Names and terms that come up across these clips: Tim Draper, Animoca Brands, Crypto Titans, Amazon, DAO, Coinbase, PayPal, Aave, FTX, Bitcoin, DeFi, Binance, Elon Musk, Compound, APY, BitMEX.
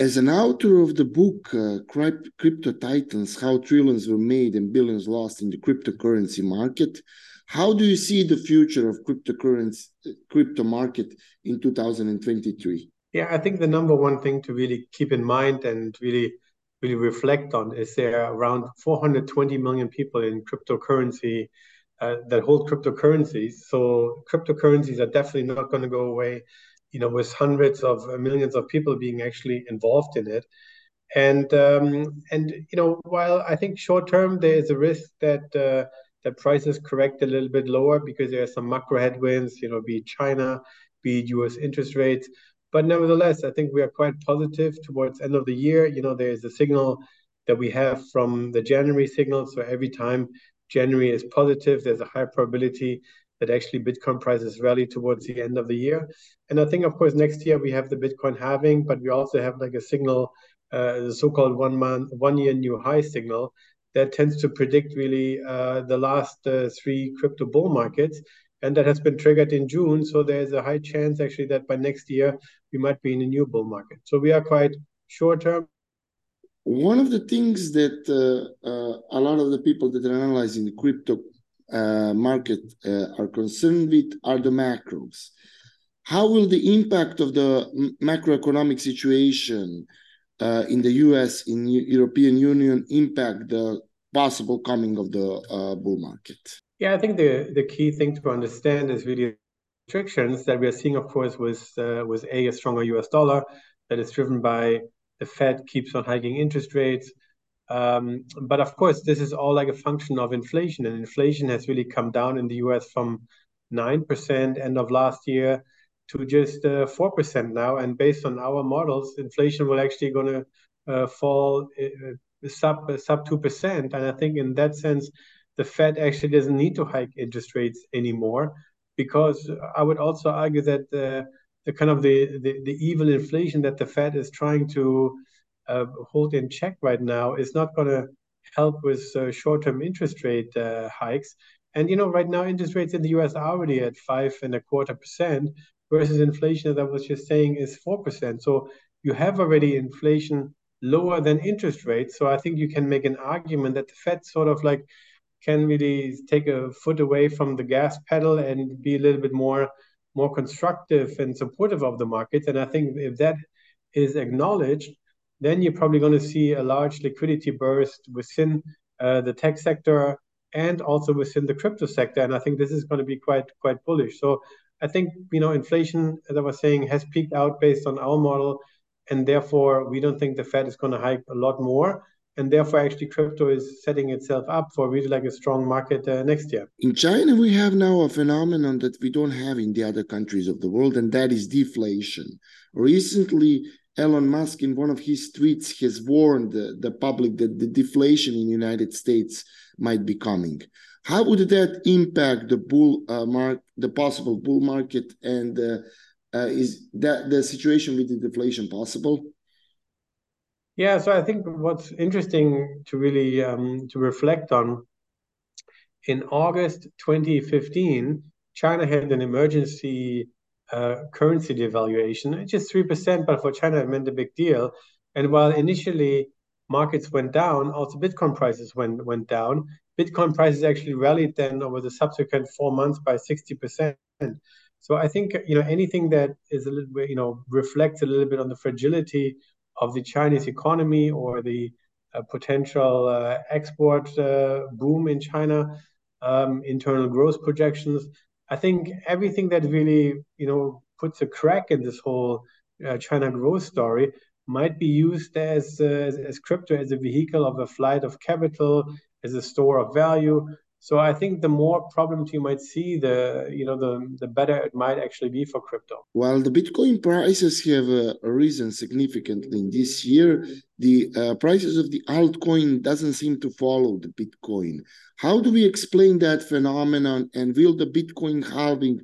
As an author of the book, Crypto Titans, How Trillions Were Made and Billions Lost in the Cryptocurrency Market, how do you see the future of crypto market in 2023? Yeah, I think the number one thing to really keep in mind and really reflect on is there are around 420 million people in cryptocurrency that hold cryptocurrencies. So cryptocurrencies are definitely not going to go away, you know, with hundreds of millions of people being actually involved in it. And you know, while I think short term there is a risk that the prices correct a little bit lower because there are some macro headwinds, you know, be it China, be it US interest rates. But nevertheless, I think we are quite positive towards end of the year. You know, there is a signal that we have from the January signal. So every time January is positive, there's a high probability that actually Bitcoin prices rally towards the end of the year. And I think, of course, next year we have the Bitcoin halving, but we also have like a signal, the so-called one-year new high signal, that tends to predict really the last three crypto bull markets. And that has been triggered in June. So there's a high chance actually that by next year, we might be in a new bull market. So we are quite short term. One of the things that a lot of the people that are analyzing the crypto market are concerned with are the macros. How will the impact of the macroeconomic situation in the US, in European Union, impact the possible coming of the bull market? Yeah, I think the key thing to understand is really restrictions that we are seeing, of course, with a stronger US dollar that is driven by the Fed keeps on hiking interest rates. But of course, this is all like a function of inflation, and inflation has really come down in the US from 9% end of last year to just 4% now, and based on our models, inflation will actually going to fall sub 2%. And I think in that sense, the Fed actually doesn't need to hike interest rates anymore, because I would also argue that the evil inflation that the Fed is trying to hold in check right now is not going to help with short-term interest rate hikes. And you know, right now interest rates in the U.S. are already at 5.25%. Versus inflation that I was just saying is 4%. So you have already inflation lower than interest rates. So I think you can make an argument that the Fed sort of like can really take a foot away from the gas pedal and be a little bit more constructive and supportive of the markets. And I think if that is acknowledged, then you're probably going to see a large liquidity burst within the tech sector and also within the crypto sector. And I think this is going to be quite bullish. So I think, you know, inflation, as I was saying, has peaked out based on our model, and therefore we don't think the Fed is going to hike a lot more, and therefore actually crypto is setting itself up for really like a strong market next year. In China, we have now a phenomenon that we don't have in the other countries of the world, and that is deflation. Recently, Elon Musk in one of his tweets has warned the public that the deflation in the United States might be coming. How would that impact the possible bull market, and is that the situation with the deflation possible? Yeah, so I think what's interesting to really to reflect on, in August 2015, China had an emergency currency devaluation, just 3%, but for China it meant a big deal. And while initially markets went down, also Bitcoin prices went down. Bitcoin prices actually rallied then over the subsequent 4 months by 60%. So I think, you know, anything that is a little bit, you know, reflects a little bit on the fragility of the Chinese economy or the potential export boom in China, internal growth projections. I think everything that really, you know, puts a crack in this whole China growth story might be used as crypto, as a vehicle of a flight of capital, as a store of value. So I think the more problems you might see, the better it might actually be for crypto. While the Bitcoin prices have risen significantly in this year, the prices of the altcoin doesn't seem to follow the Bitcoin. How do we explain that phenomenon, and will the Bitcoin halving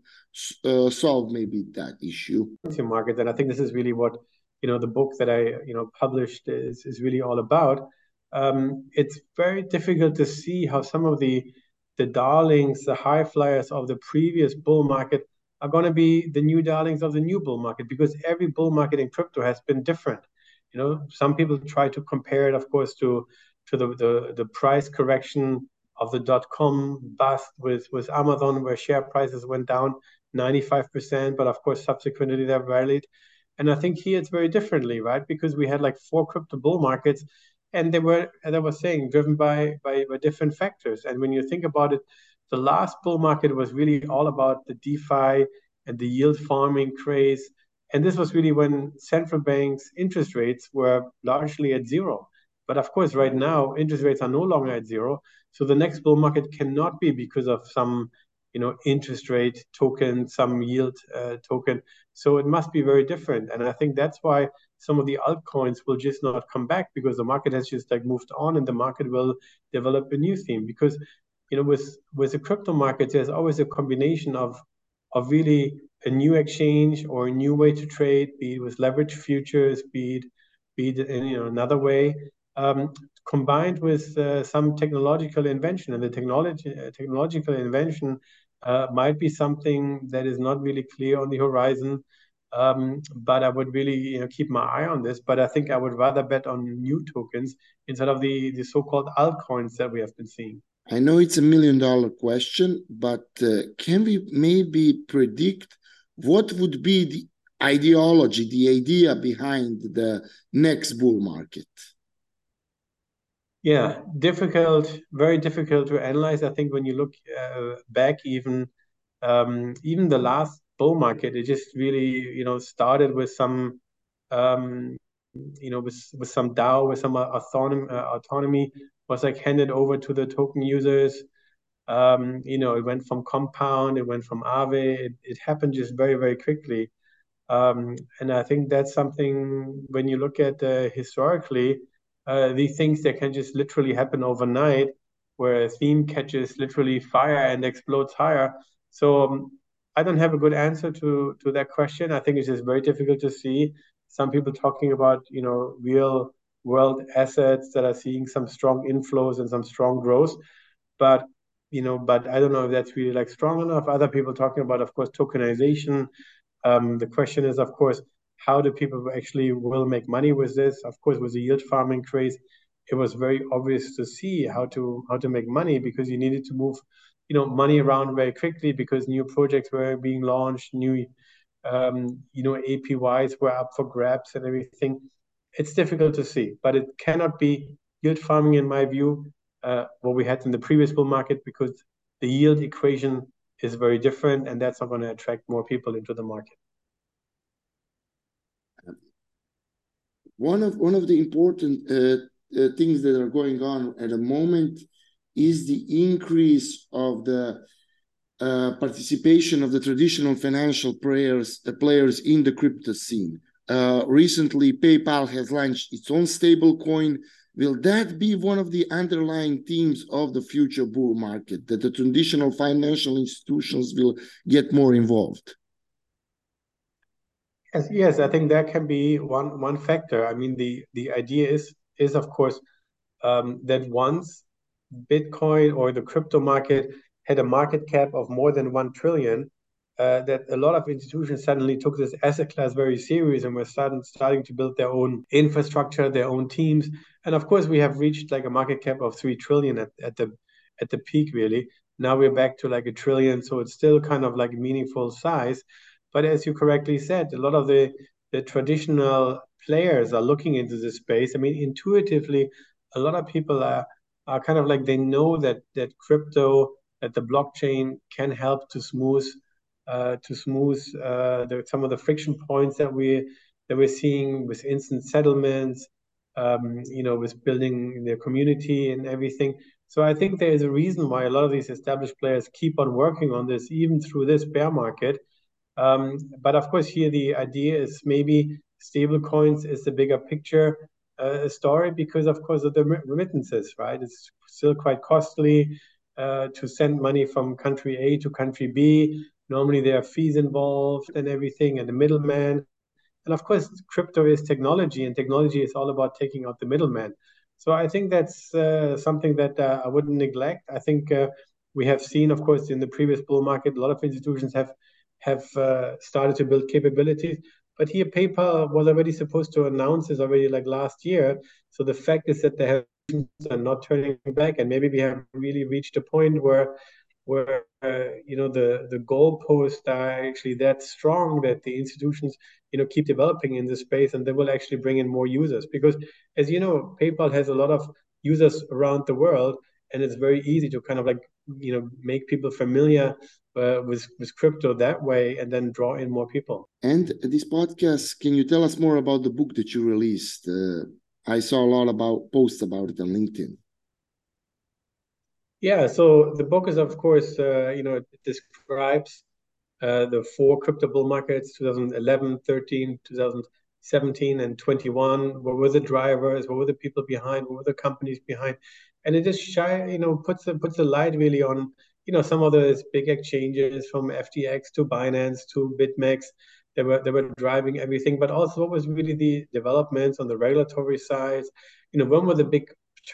solve maybe that issue? Market, and I think this is really what, you know, the book that I, you know, published is really all about. It's very difficult to see how some of the darlings, the high flyers of the previous bull market are going to be the new darlings of the new bull market, because every bull market in crypto has been different. You know, some people try to compare it, of course, to the price correction of the dot-com bust with Amazon, where share prices went down 95%, but of course, subsequently they rallied. And I think here it's very differently, right? Because we had like 4 crypto bull markets, and they were, as I was saying, driven by different factors. And when you think about it, the last bull market was really all about the DeFi and the yield farming craze. And this was really when central banks' interest rates were largely at zero. But of course, right now, interest rates are no longer at zero. So the next bull market cannot be because of some, you know, interest rate token, some yield token. So it must be very different. And I think that's why some of the altcoins will just not come back, because the market has just like moved on, and the market will develop a new theme. Because, you know, with the crypto markets, there's always a combination of really a new exchange or a new way to trade, be it with leverage futures, be it in, you know, another way, combined with some technological invention. And the technological invention might be something that is not really clear on the horizon. But I would really, you know, keep my eye on this. But I think I would rather bet on new tokens instead of the so-called altcoins that we have been seeing. I know it's a million-dollar question, but can we maybe predict what would be the ideology, the idea behind the next bull market? Yeah, difficult, very difficult to analyze. I think when you look back, even the last bull market, it just really, you know, started with some, you know, with some DAO, with some autonomy was like handed over to the token users. You know, it went from Compound, it went from Aave. It happened just very, very quickly. And I think that's something when you look at historically. These things that can just literally happen overnight, where a theme catches literally fire and explodes higher. So I don't have a good answer to that question. I think it's just very difficult to see. Some people talking about, you know, real world assets that are seeing some strong inflows and some strong growth. But, you know, but I don't know if that's really like strong enough. Other people talking about, of course, tokenization. The question is, of course, how do people actually will make money with this? Of course, with the yield farming craze, it was very obvious to see how to make money, because you needed to move, you know, money around very quickly, because new projects were being launched, new, you know, APYs were up for grabs and everything. It's difficult to see, but it cannot be yield farming, in my view, what we had in the previous bull market, because the yield equation is very different, and that's not going to attract more people into the market. One of the important things that are going on at the moment is the increase of the participation of the traditional financial players in the crypto scene. Recently, PayPal has launched its own stablecoin. Will that be one of the underlying themes of the future bull market, that the traditional financial institutions will get more involved? Yes, I think that can be one factor. I mean, the idea is of course, that once Bitcoin or the crypto market had a market cap of more than 1 trillion, that a lot of institutions suddenly took this asset class very serious and were starting to build their own infrastructure, their own teams. And of course, we have reached like a market cap of 3 trillion at the peak, really. Now we're back to like 1 trillion, so it's still kind of like a meaningful size. But as you correctly said, a lot of the traditional players are looking into this space. I mean, intuitively, a lot of people are kind of like, they know that crypto, that the blockchain can help to smooth some of the friction points that we're seeing with instant settlements, you know, with building their community and everything. So I think there is a reason why a lot of these established players keep on working on this, even through this bear market. But of course, here the idea is maybe stablecoins is the bigger picture story, because of course of the remittances, right? It's still quite costly to send money from country A to country B. Normally there are fees involved and everything, and the middleman. And of course, crypto is technology, and technology is all about taking out the middleman. So I think that's something that I wouldn't neglect. I think we have seen, of course, in the previous bull market, a lot of institutions have started to build capabilities. But here PayPal was already supposed to announce this already like last year. So the fact is that they have not turning back, and maybe we have really reached a point where you know, the goalposts are actually that strong that the institutions, you know, keep developing in this space, and they will actually bring in more users. Because, as you know, PayPal has a lot of users around the world, and it's very easy to kind of like, you know, make people familiar with crypto that way, and then draw in more people. And this podcast, can you tell us more about the book that you released? I saw a lot about posts about it on LinkedIn. Yeah, so the book is, of course, you know, it describes the four crypto bull markets, 2011, 13, 2017, and 21. What were the drivers? What were the people behind? What were the companies behind? And it just puts a light really on, you know, some of those big exchanges from FTX to Binance to BitMEX. They were driving everything, but also what was really the developments on the regulatory side. You know, when were the big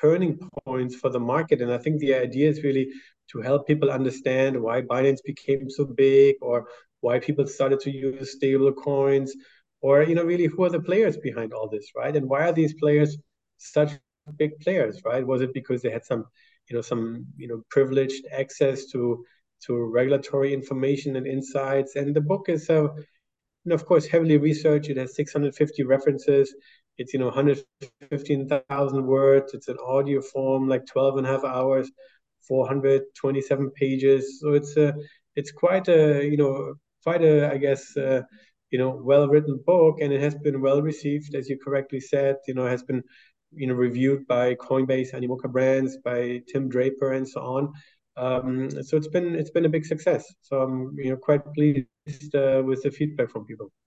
turning points for the market? And I think the idea is really to help people understand why Binance became so big, or why people started to use stable coins, or, you know, really who are the players behind all this, right? And why are these players such big players, right? Was it because they had some privileged access to regulatory information and insights? And the book is and of course, heavily researched. It has 650 references. It's, you know, 115,000 words. It's an audio form, like 12.5 hours, 427 pages. So it's quite a, I guess, well-written book, and it has been well received, as you correctly said. You know, it has been, you know, reviewed by Coinbase, Animoca Brands, by Tim Draper, and so on. So it's been a big success. So I'm quite pleased with the feedback from people.